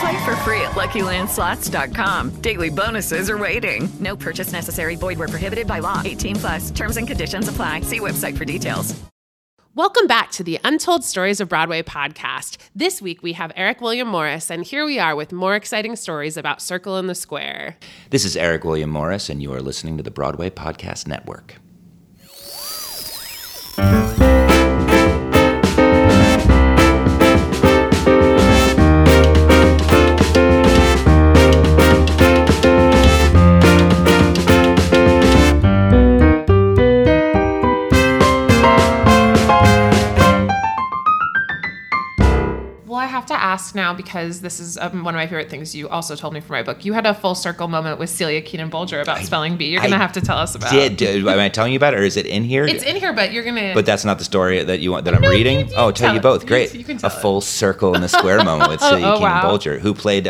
Play for free at LuckyLandSlots.com. Daily bonuses are waiting. No purchase necessary. Void where prohibited by law. 18+. Terms and conditions apply. See website for details. Welcome back to the Untold Stories of Broadway podcast. This week we have Eric William Morris, and here we are with more exciting stories about Circle in the Square. This is Eric William Morris, and you are listening to the Broadway Podcast Network. To ask now, because this is one of my favorite things you also told me from my book. You had a full circle moment with Celia Keenan-Bolger about Spelling Bee. You're going to have to tell us about it. Am I telling you about it, or is it in here? It's in here, but you're going to... But that's not the story that you want that I'm reading? I'll tell you both. Great. You can tell a full circle in the square moment with Celia Keenan-Bolger, who played,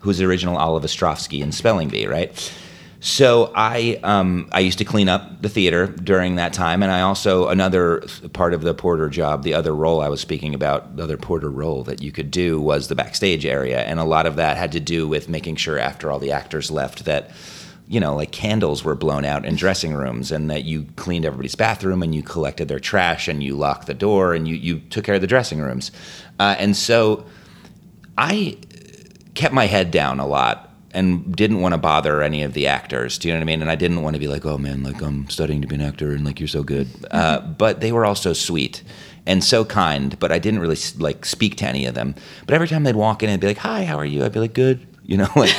who's the original Olive Ostrovsky in Spelling Bee, right? So I used to clean up the theater during that time, and I also, another part of the porter job, the other role I was speaking about, the other porter role that you could do was the backstage area, and a lot of that had to do with making sure after all the actors left that, you know, like candles were blown out in dressing rooms, and that you cleaned everybody's bathroom, and you collected their trash, and you locked the door, and you took care of the dressing rooms. And so I kept my head down a lot. And didn't want to bother any of the actors. Do you know what I mean? And I didn't want to be like, oh man, like I'm studying to be an actor and like you're so good. But they were all so sweet and so kind, but I didn't really like speak to any of them. But every time they'd walk in and be like, hi, how are you? I'd be like, good. You know, like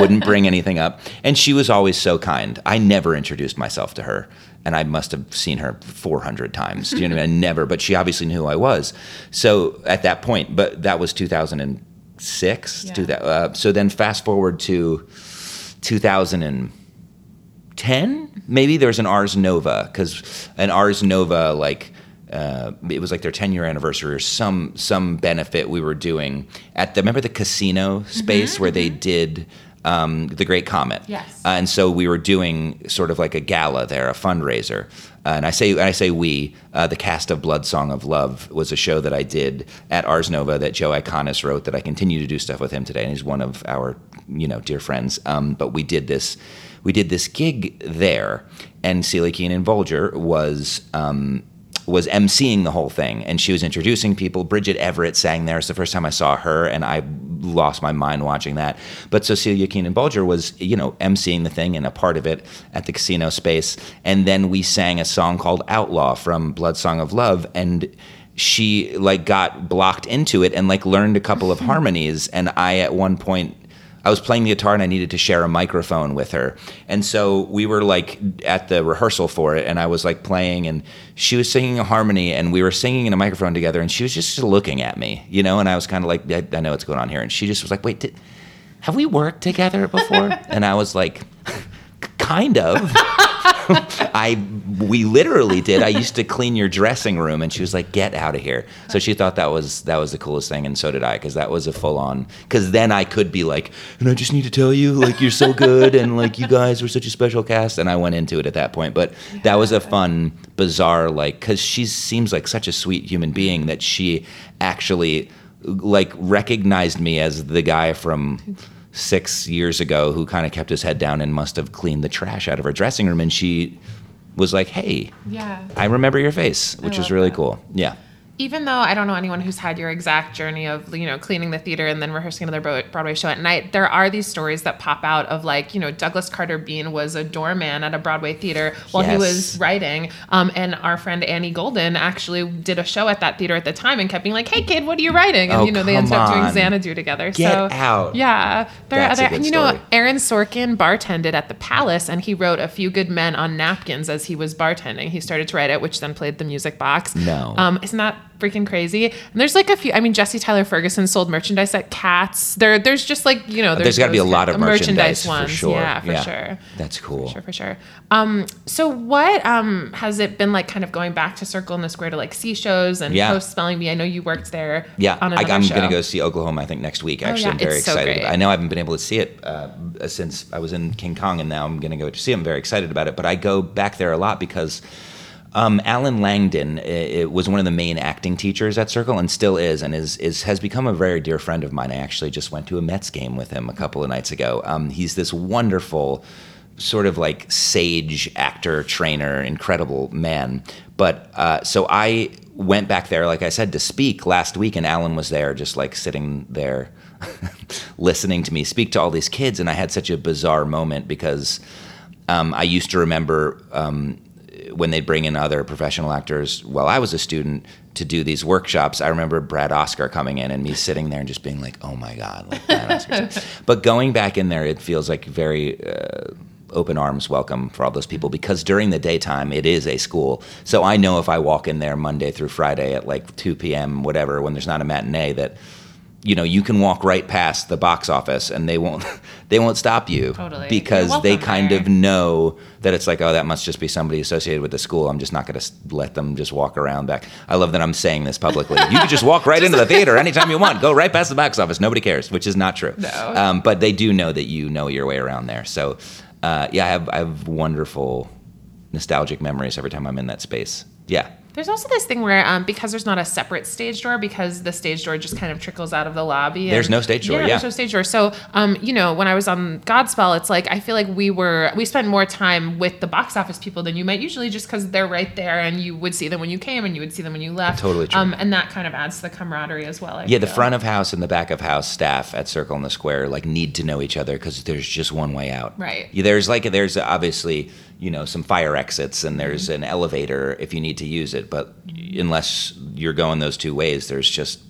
wouldn't bring anything up. And she was always so kind. I never introduced myself to her. And I must have seen her 400 times. Do you know what I mean? But she obviously knew who I was. So at that point, but that was 2006 to that. So then fast forward to 2010, maybe there was an Ars Nova, because an Ars Nova, like it was like their 10-year anniversary or some benefit we were doing at the, remember the casino space where they did The Great Comet. Yes. And so we were doing sort of like a gala there, a fundraiser. And I say we, the cast of Blood Song of Love was a show that I did at Ars Nova that Joe Iconis wrote that I continue to do stuff with him today. And he's one of our, you know, dear friends. But we did this gig there, and Celia Keenan-Bolger was emceeing the whole thing, and she was introducing people. Bridget Everett sang there. It's the first time I saw her, and I lost my mind watching that. But so Celia Keenan-Bolger was, you know, emceeing the thing and a part of it at the casino space. And then we sang a song called Outlaw from Blood Song of Love, and she, like, got blocked into it and, like, learned a couple of harmonies. And I, at one point... I was playing the guitar and I needed to share a microphone with her. And so we were like at the rehearsal for it, and I was like playing, and she was singing a harmony, and we were singing in a microphone together, and she was just looking at me, you know, and I was kind of like, I know what's going on here. And she just was like, wait, have we worked together before? And I was like, kind of. We literally did. I used to clean your dressing room, and she was like, "Get out of here." So she thought that was the coolest thing, and so did I, because that was a full on. Because then I could be like, "And I just need to tell you, like, you're so good, and like, you guys were such a special cast." And I went into it at that point, but that was a fun, bizarre, like, because she seems like such a sweet human being that she actually like recognized me as the guy from 6 years ago who kind of kept his head down and must have cleaned the trash out of her dressing room, and she was like, hey, I remember your face, which was really cool. Yeah. even though I don't know anyone who's had your exact journey of, you know, cleaning the theater and then rehearsing another Broadway show at night, there are these stories that pop out of, like, you know, Douglas Carter Beane was a doorman at a Broadway theater while he was writing. And our friend Annie Golden actually did a show at that theater at the time and kept being like, hey, kid, what are you writing? And, they ended up doing Xanadu together. Get out. Yeah. That's a good story. Aaron Sorkin bartended at the Palace, and he wrote A Few Good Men on napkins as he was bartending. He started to write it, which then played the Music Box. Isn't that freaking crazy? And there's like a few, Jesse Tyler Ferguson sold merchandise at Cats. There's just like, there's got to be a lot of merchandise ones. For sure. Yeah, for sure. That's cool. For sure. So what has it been like kind of going back to Circle in the Square to like see shows and host Spelling Bee? I know you worked there on another show. I'm going to go see Oklahoma, I think, next week, actually. I'm very excited. So I know I haven't been able to see it since I was in King Kong, and now I'm going to go to see it. I'm very excited about it, but I go back there a lot because Alan Langdon was one of the main acting teachers at Circle and still is, and has become a very dear friend of mine. I actually just went to a Mets game with him a couple of nights ago. He's this wonderful sort of like sage actor, trainer, incredible man. But so I went back there, like I said, to speak last week, and Alan was there just like sitting there listening to me speak to all these kids, and I had such a bizarre moment because I used to remember when they'd bring in other professional actors while I was a student to do these workshops. I remember Brad Oscar coming in and me sitting there and just being like, oh my God, like Brad Oscar's. But going back in there, it feels like very open arms welcome for all those people, because during the daytime, it is a school. So I know if I walk in there Monday through Friday at like 2 p.m., whatever, when there's not a matinee, that you can walk right past the box office and they won't stop you. Totally. Because they kind of know that it's like, oh, that must just be somebody associated with the school. I'm just not going to let them just walk around back. I love that I'm saying this publicly. You can just walk right into the theater anytime you want. Go right past the box office. Nobody cares, which is not true. No. But they do know that you know your way around there. So, I have wonderful nostalgic memories every time I'm in that space. Yeah. There's also this thing where, because there's not a separate stage door, because the stage door just kind of trickles out of the lobby. And there's no stage door, There's no stage door. So, when I was on Godspell, it's like, I feel like we spent more time with the box office people than you might usually, just because they're right there and you would see them when you came and you would see them when you left. Totally true. And that kind of adds to the camaraderie as well. I feel. The front of house and the back of house staff at Circle in the Square, like, need to know each other because there's just one way out. Right. There's obviously, some fire exits and there's an elevator if you need to use it. But unless you're going those two ways, there's just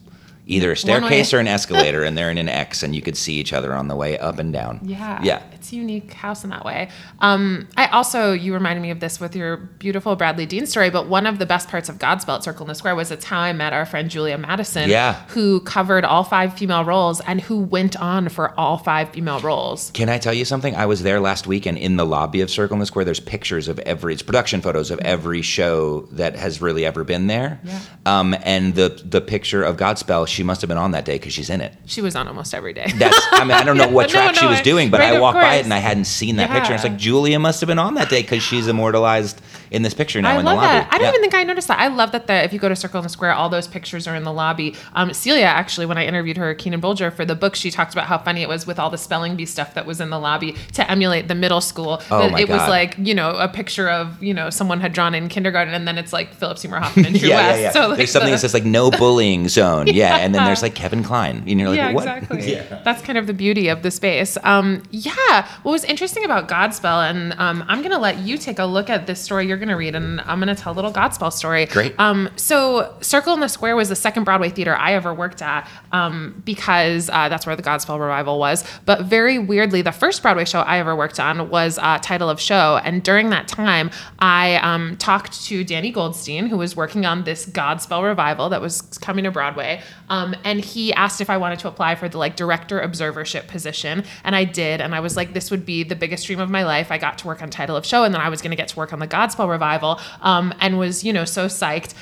either a staircase or an escalator, and they're in an X, and you could see each other on the way up and down. Yeah. It's a unique house in that way. You reminded me of this with your beautiful Bradley Dean story, but one of the best parts of Godspell at Circle in the Square was it's how I met our friend Julia Madison, who covered all 5 female roles and who went on for all 5 female roles. Can I tell you something? I was there last week, and in the lobby of Circle in the Square, there's pictures of production photos of every show that has really ever been there. Yeah. And the picture of Godspell, she must have been on that day because she's in it. She was on almost every day. I don't know what track she was doing, but I walked by it and I hadn't seen that picture. And it's like, Julia must have been on that day because she's immortalized in this picture now in the lobby. I don't even think I noticed that. I love that if you go to Circle in the Square, all those pictures are in the lobby. Celia, actually, when I interviewed her, Keenan-Bolger, for the book, she talked about how funny it was with all the Spelling Bee stuff that was in the lobby to emulate the middle school. It was like, a picture of, someone had drawn in kindergarten, and then it's like Philip Seymour Hoffman in True West. Yeah. So, like, there's something that says, like, no bullying zone. Yeah. And then there's like Kevin Kline, and you're like, what? Exactly. Yeah. That's kind of the beauty of the space. What was interesting about Godspell, and I'm going to let you take a look at this story you're going to read, and I'm going to tell a little Godspell story. Great. So Circle in the Square was the second Broadway theater I ever worked at, because that's where the Godspell revival was. But very weirdly, the first Broadway show I ever worked on was Title of Show. And during that time, I talked to Danny Goldstein, who was working on this Godspell revival that was coming to Broadway. And he asked if I wanted to apply for the director observership position. And I did. And I was like, this would be the biggest dream of my life. I got to work on Title of Show, and then I was going to get to work on the Godspell revival, and was, so psyched.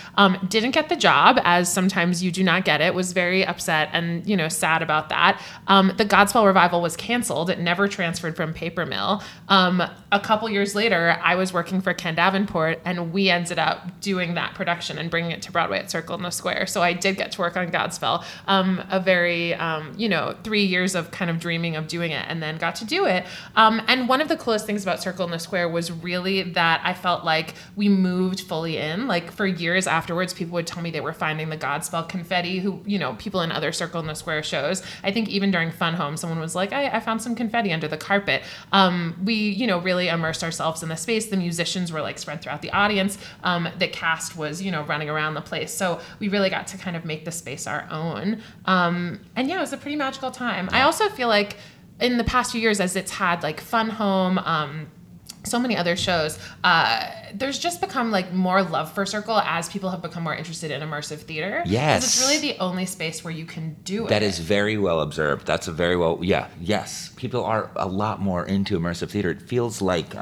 Didn't get the job, as sometimes you do not get it. Was very upset and, sad about that. The Godspell revival was canceled. It never transferred from Paper Mill. A couple years later, I was working for Ken Davenport, and we ended up doing that production and bringing it to Broadway at Circle in the Square. So I did get to work on Godspell, a very, 3 years of kind of dreaming of doing it, and then got to do it. And one of the coolest things about Circle in the Square was really that I felt like like we moved fully in. Like for years afterwards, people would tell me they were finding the Godspell confetti, who, you know, people in other Circle in the Square shows. I think even during Fun Home, someone was like, I found some confetti under the carpet. We, you know, really immersed ourselves in the space. The musicians were like spread throughout the audience. The cast was, you know, running around the place. So we really got to kind of make the space our own. And yeah, it was a pretty magical time. I also feel like in the past few years, as it's had like Fun Home, so many other shows, there's just become like more love for Circle as people have become more interested in immersive theater. Yes. Because it's really the only space where you can do it. That is very well observed. That's a very well, yeah, yes. People are a lot more into immersive theater. It feels like,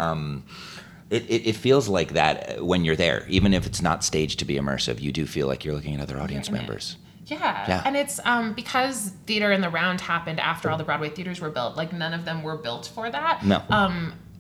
it feels like that when you're there. Even if it's not staged to be immersive, you do feel like you're looking at other audience members. Yeah. And it's because theater in the round happened after all the Broadway theaters were built, like none of them were built for that. No.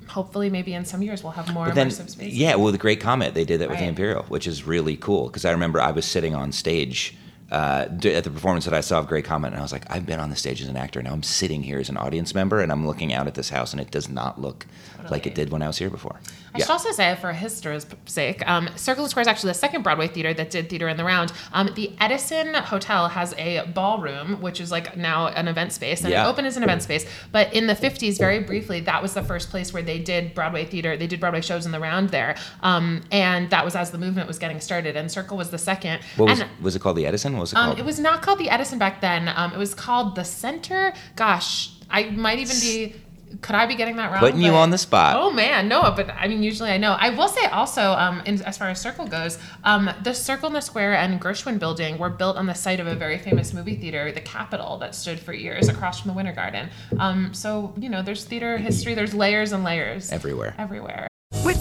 Hopefully, maybe in some years, we'll have more immersive space. Yeah, well, The Great Comet, they did that with the Imperial, which is really cool. Because I remember I was sitting on stage at the performance that I saw of Great Comet, and I was like, I've been on the stage as an actor. Now I'm sitting here as an audience member, and I'm looking out at this house, and it does not look like it did when I was here before. I should also say, for history's sake, Circle in the Square is actually the second Broadway theater that did theater in the round. The Edison Hotel has a ballroom, which is like now an event space, and it opened as an event space. But in the 50s, very briefly, that was the first place where they did Broadway theater. They did Broadway shows in the round there, and that was as the movement was getting started. And Circle was the second. Was it called the Edison? What was it called? It was not called the Edison back then. It was called the Center. Gosh, I might even be. Could I be getting that wrong? Putting you on the spot. Oh, man. No, but I mean, usually I know. I will say also, as far as Circle goes, the Circle in the Square and Gershwin building were built on the site of a very famous movie theater, the Capitol, that stood for years across from the Winter Garden. So, you know, there's theater history. There's layers and layers. Everywhere. With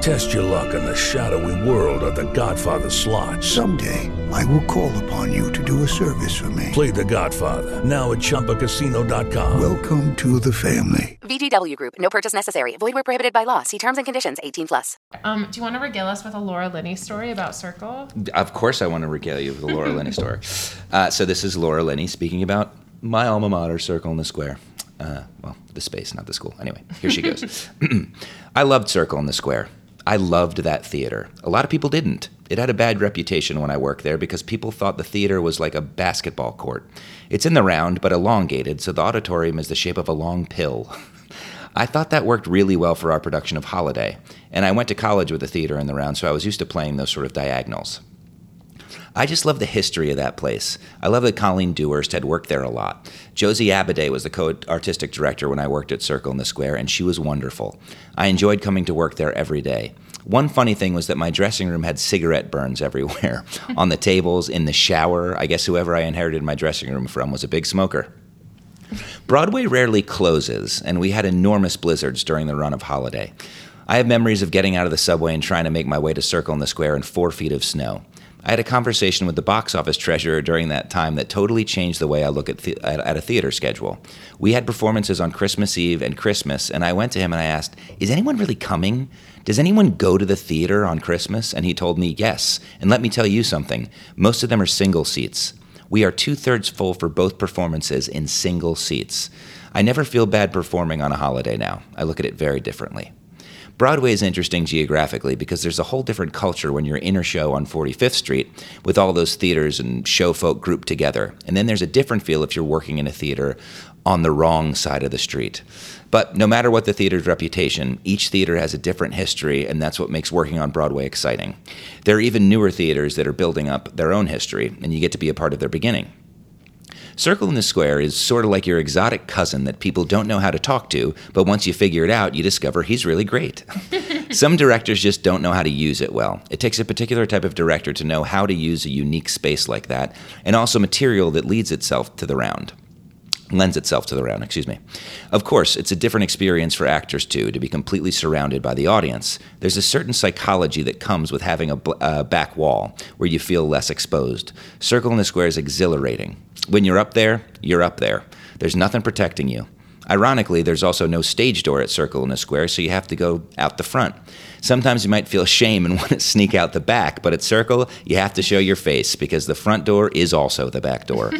Test your luck in the shadowy world of The Godfather slot. Someday, I will call upon you to do a service for me. Play The Godfather now at ChumbaCasino.com. Welcome to the family. VGW Group. No purchase necessary. Void where prohibited by law. See terms and conditions. 18+. Do you want to regale us with a Laura Linney story about Circle? Of course I want to regale you with a Laura Linney story. So this is Laura Linney speaking about my alma mater, Circle in the Square. Well, the space, not the school. Anyway, here she goes. I loved Circle in the Square. I loved that theater. A lot of people didn't. It had a bad reputation when I worked there because people thought the theater was like a basketball court. It's in the round, but elongated, so the auditorium is the shape of a long pill. I thought that worked really well for our production of Holiday, and I went to college with the theater in the round, so I was used to playing those sort of diagonals. I just love the history of that place. I love that Colleen Dewhurst had worked there a lot. Josie Abadé was the co-artistic director when I worked at Circle in the Square, and she was wonderful. I enjoyed coming to work there every day. One funny thing was that my dressing room had cigarette burns everywhere. On the tables, in the shower. I guess whoever I inherited my dressing room from was a big smoker. Broadway rarely closes, and we had enormous blizzards during the run of Holiday. I have memories of getting out of the subway and trying to make my way to Circle in the Square in 4 feet of snow. I had a conversation with the box office treasurer during that time that totally changed the way I look at a theater schedule. We had performances on Christmas Eve and Christmas, and I went to him and I asked, "Is anyone really coming? Does anyone go to the theater on Christmas?" And he told me, "Yes. And let me tell you something. Most of them are single seats. We are 2/3 full for both performances in single seats. I never feel bad performing on a holiday now. I look at it very differently." Broadway is interesting geographically because there's a whole different culture when you're in a show on 45th Street with all those theaters and show folk grouped together. And then there's a different feel if you're working in a theater on the wrong side of the street. But no matter what the theater's reputation, each theater has a different history, and that's what makes working on Broadway exciting. There are even newer theaters that are building up their own history, and you get to be a part of their beginning. Circle in the Square is sort of like your exotic cousin that people don't know how to talk to, but once you figure it out, you discover he's really great. Some directors just don't know how to use it well. It takes a particular type of director to know how to use a unique space like that, and also material that lends itself to the round. Of course, it's a different experience for actors, too, to be completely surrounded by the audience. There's a certain psychology that comes with having a back wall where you feel less exposed. Circle in the Square is exhilarating. When you're up there, you're up there. There's nothing protecting you. Ironically, there's also no stage door at Circle in the Square, so you have to go out the front. Sometimes you might feel shame and want to sneak out the back, but at Circle, you have to show your face because the front door is also the back door.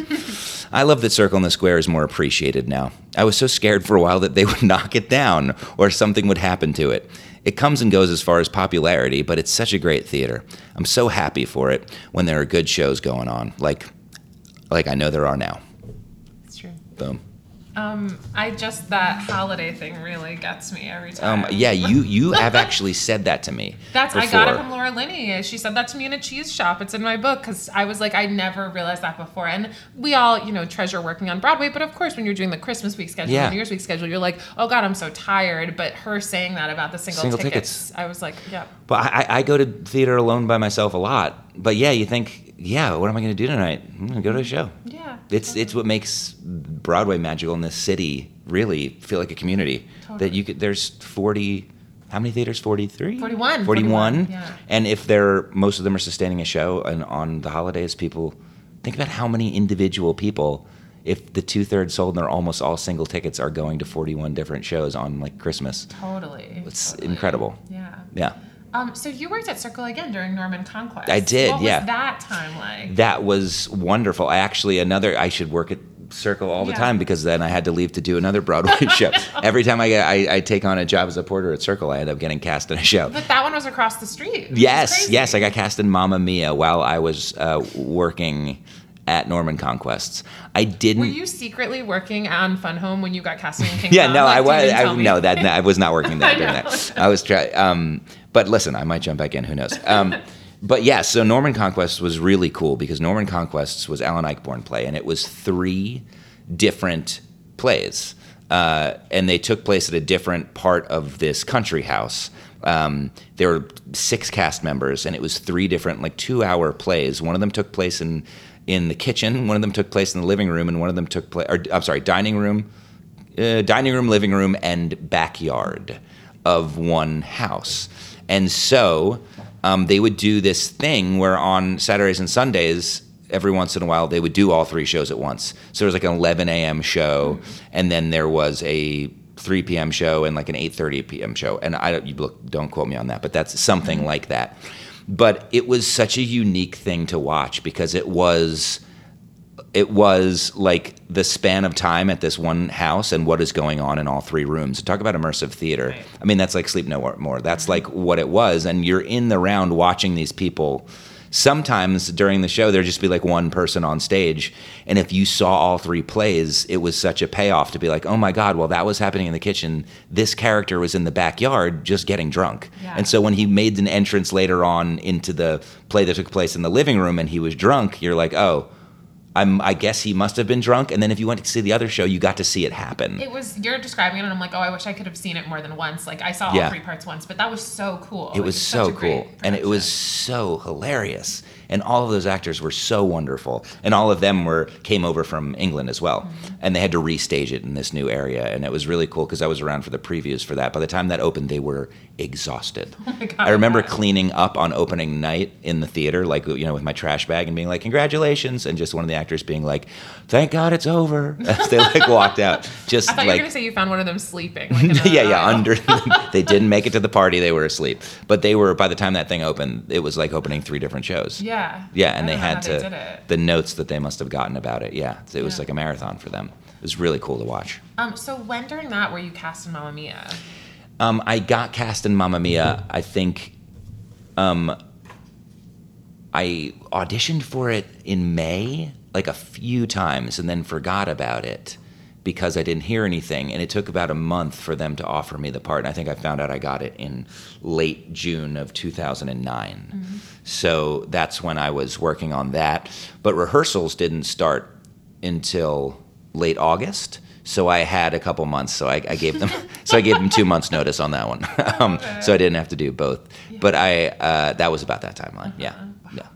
I love that Circle in the Square is more appreciated now. I was so scared for a while that they would knock it down or something would happen to it. It comes and goes as far as popularity, but it's such a great theater. I'm so happy for it when there are good shows going on, like I know there are now. That's true. Boom. That Holiday thing really gets me every time. Yeah, you have actually said that to me. I got it from Laura Linney. She said that to me in a cheese shop. It's in my book because I was like, I never realized that before. And we all, treasure working on Broadway. But of course, when you're doing the Christmas week schedule, New Year's week schedule, you're like, oh God, I'm so tired. But her saying that about the single tickets, I was like, yeah. But I go to theater alone by myself a lot. But yeah, you think, what am I going to do tonight? I'm going to go to a show. Yeah. It's what makes Broadway magical in this city really feel like a community. Totally. That there's 40, how many theaters? 43? 41. 41. Yeah. And if most of them are sustaining a show, and on the holidays, people, think about how many individual people, if the 2/3 sold and they're almost all single tickets, are going to 41 different shows on Christmas. Totally. It's incredible. Yeah. Yeah. So you worked at Circle again during Norman Conquests. I did, What was that time like? That was wonderful. I should work at Circle all the time because then I had to leave to do another Broadway show. Every time I take on a job as a porter at Circle, I end up getting cast in a show. But that one was across the street. Yes, I got cast in Mamma Mia while I was working at Norman Conquests. I didn't. Were you secretly working on Fun Home when you got cast in King Kong? Yeah, no, I was not working there during that. I was trying. But listen, I might jump back in. Who knows? But yeah, so Norman Conquests was really cool because Norman Conquests was Alan Ayckbourn play, and it was 3 different plays, and they took place at a different part of this country house. There were 6 cast members, and it was 3 different 2-hour plays. One of them took place in the kitchen, one of them took place in the living room, and one of them took place, dining room, living room, and backyard of one house. And so they would do this thing where on Saturdays and Sundays, every once in a while, they would do all 3 shows at once. So there was an 11 a.m. show, and then there was a 3 p.m. show and an 8:30 p.m. show. And don't quote me on that, but that's something like that. But it was such a unique thing to watch because it was like the span of time at this one house and what is going on in all 3 rooms. Talk about immersive theater. Right. I mean, that's like Sleep No More. That's like what it was. And you're in the round watching these people. Sometimes during the show, there'd just be one person on stage. And if you saw all 3 plays, it was such a payoff to be like, oh my God, well, that was happening in the kitchen. This character was in the backyard just getting drunk. Yeah. And so when he made an entrance later on into the play that took place in the living room and he was drunk, you're like, oh, I guess he must have been drunk. And then if you went to see the other show, you got to see it happen. You're describing it, and I'm like, oh, I wish I could have seen it more than once. I saw all 3 parts once, but that was so cool. It was so cool. And it was so hilarious. And all of those actors were so wonderful. And all of them came over from England as well. Mm-hmm. And they had to restage it in this new area. And it was really cool because I was around for the previews for that. By the time that opened, they were exhausted. Oh my God, I remember cleaning up on opening night in the theater, with my trash bag and being like, congratulations. And just one of the actors being like, thank God it's over. As they walked out. Just I thought you were going to say you found one of them sleeping. Yeah. They didn't make it to the party. They were asleep. But they were, by the time that thing opened, it was like opening 3 different shows. Yeah. And they had the notes that they must have gotten about it. Yeah. So it was like a marathon for them. It was really cool to watch. So when during that were you cast in Mamma Mia? I got cast in Mamma Mia. I think I auditioned for it in May, a few times, and then forgot about it because I didn't hear anything. And it took about a month for them to offer me the part. And I think I found out I got it in late June of 2009. Mm-hmm. So that's when I was working on that. But rehearsals didn't start until late August. So I had a couple months, so I gave them 2 months notice on that one. So I didn't have to do both, yeah. But that was about that timeline. Uh-huh. Yeah. Yeah.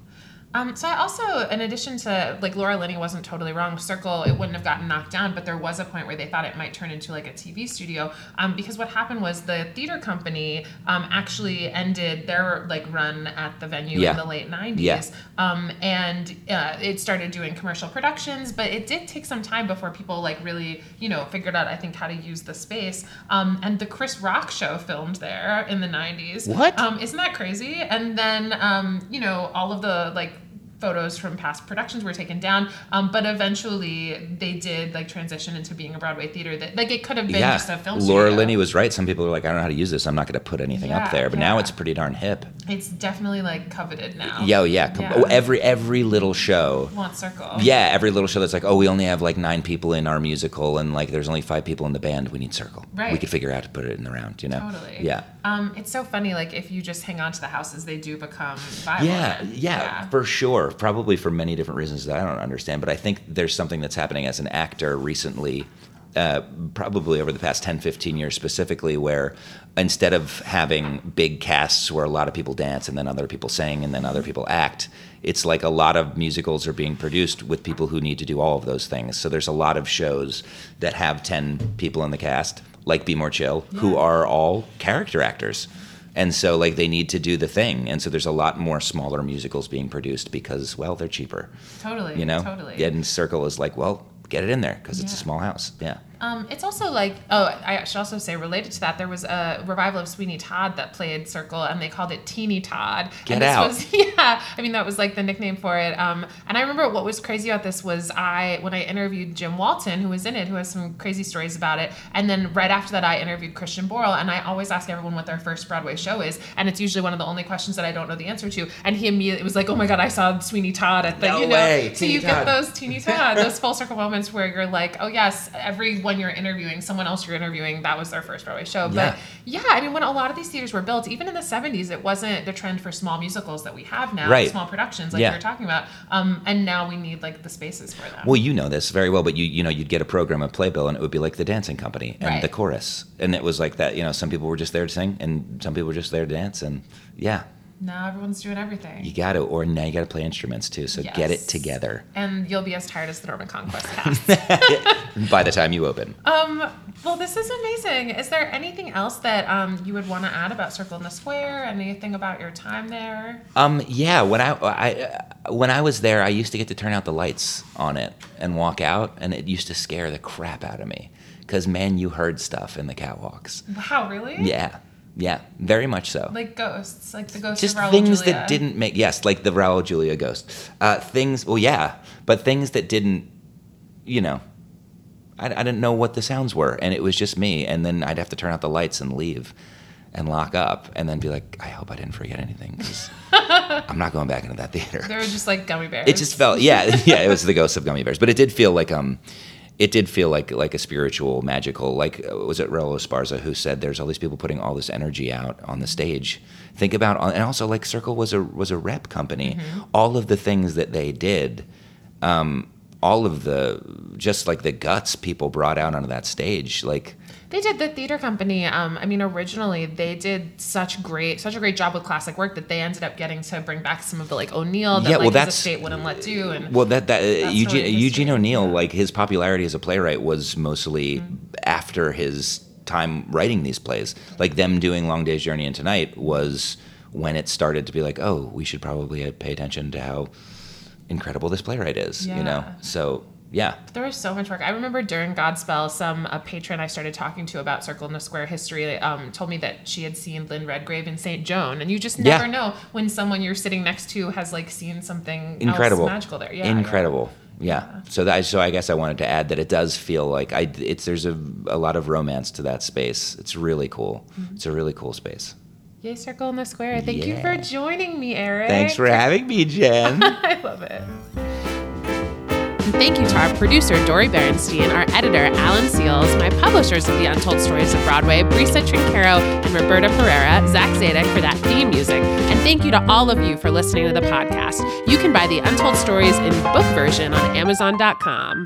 So I also, in addition to, like, Laura Linney wasn't totally wrong. Circle, it wouldn't have gotten knocked down, but there was a point where they thought it might turn into, like, a TV studio, because what happened was the theater company actually ended their, like, run at the venue in the late 90s. Yeah. And it started doing commercial productions, but it did take some time before people, like, really, you know, figured out, I think, how to use the space. And the Chris Rock show filmed there in the 90s. What? Isn't that crazy? And then, you know, all of the, like, photos from past productions were taken down, but eventually they did, like, transition into being a Broadway theater. That, like, it could have been just a film. Laura Linney was right. Some people are like, I don't know how to use this. I'm not going to put anything up there. But now it's pretty darn hip. It's definitely, like, coveted now. Yeah. Every little show. Want Circle. Yeah, every little show that's like, oh, we only have, like, 9 people in our musical, and, like, there's only 5 people in the band. We need Circle. Right. We could figure out how to put it in the round. You know. Totally. Yeah. It's so funny. Like, if you just hang on to the houses, they do become violent. Yeah, for sure. Probably for many different reasons that I don't understand, but I think there's something that's happening as an actor recently, probably over the past 10, 15 years specifically, where instead of having big casts where a lot of people dance and then other people sing and then other people act, it's like a lot of musicals are being produced with people who need to do all of those things. So there's a lot of shows that have 10 people in the cast, like Be More Chill, who are all character actors. And so, like, they need to do the thing. And so there's a lot more smaller musicals being produced because, well, they're cheaper. Totally, you know? Totally. And Circle is like, well, get it in there because it's a small house. Yeah. It's also like, I should also say, related to that, there was a revival of Sweeney Todd that played Circle, and they called it Teeny Todd. Get out. I mean, that was, like, the nickname for it. And I remember what was crazy about this was when I interviewed Jim Walton, who was in it, who has some crazy stories about it, and then right after that I interviewed Christian Borle, and I always ask everyone what their first Broadway show is, and it's usually one of the only questions that I don't know the answer to, and he immediately was like, oh my God, I saw Sweeney Todd at the, So you get those Teeny Todd, those full circle moments where you're like, oh yes, when you're interviewing someone else you're interviewing, that was their first Broadway show. But I mean, when a lot of these theaters were built, even in the 70s, it wasn't the trend for small musicals that we have now, small productions like you were talking about. And now we need, like, the spaces for them. Well, you know this very well, but you know, you'd get a program, a playbill, and it would be like the dancing company and the chorus. And it was like that, you know, some people were just there to sing and some people were just there to dance, and now everyone's doing everything. Now you got to play instruments too, so get it together. And you'll be as tired as the Norman Conquests cast. By the time you open. Well, this is amazing. Is there anything else that you would want to add about Circle in the Square? Anything about your time there? When I was there, I used to get to turn out the lights on it and walk out, and it used to scare the crap out of me. Because, man, you heard stuff in the catwalks. Wow, really? Yeah. Yeah, very much so. Like ghosts, like the ghost of Raul Julia. Just things that didn't make... Yes, like the Raul Julia ghost. But things that didn't, you know... I didn't know what the sounds were, and it was just me, and then I'd have to turn out the lights and leave and lock up, and then be like, I hope I didn't forget anything, because I'm not going back into that theater. They were just like gummy bears. It just felt... Yeah, it was the ghost of gummy bears. But it did feel like... It did feel like a spiritual, magical, like, was it Raul Esparza who said there's all these people putting all this energy out on the stage. Think about, and also, like, Circle was a rep company. Mm-hmm. All of the things that they did, all of the, just like the guts people brought out onto that stage, like... They did the theater company. Originally they did such a great job with classic work that they ended up getting to bring back some of the, like, O'Neill that his estate wouldn't let do. And Eugene O'Neill, like, his popularity as a playwright was mostly after his time writing these plays. Like, them doing Long Day's Journey and Tonight was when it started to be like, oh, we should probably pay attention to how incredible this playwright is. Yeah. You know, so. Yeah. There was so much work. I remember during Godspell, a patron I started talking to about Circle in the Square history told me that she had seen Lynn Redgrave in St. Joan, and you just never know when someone you're sitting next to has, like, seen something incredible, else magical there. Yeah. Incredible. Yeah. So I guess I wanted to add that it does feel like there's a lot of romance to that space. It's really cool. Mm-hmm. It's a really cool space. Yay, Circle in the Square. Thank you for joining me, Eric. Thanks for having me, Jen. I love it. And thank you to our producer, Dori Berenstein, our editor, Alan Seals, my publishers of The Untold Stories of Broadway, Brisa Trinquero and Roberta Pereira, Zach Zadek for that theme music. And thank you to all of you for listening to the podcast. You can buy The Untold Stories in book version on Amazon.com.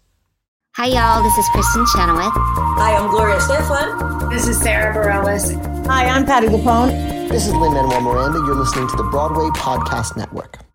Hi, y'all. This is Kristen Chenoweth. Hi, I'm Gloria Stefan. This is Sarah Bareilles. Hi, I'm Patti LuPone. This is Lin-Manuel Miranda. You're listening to the Broadway Podcast Network.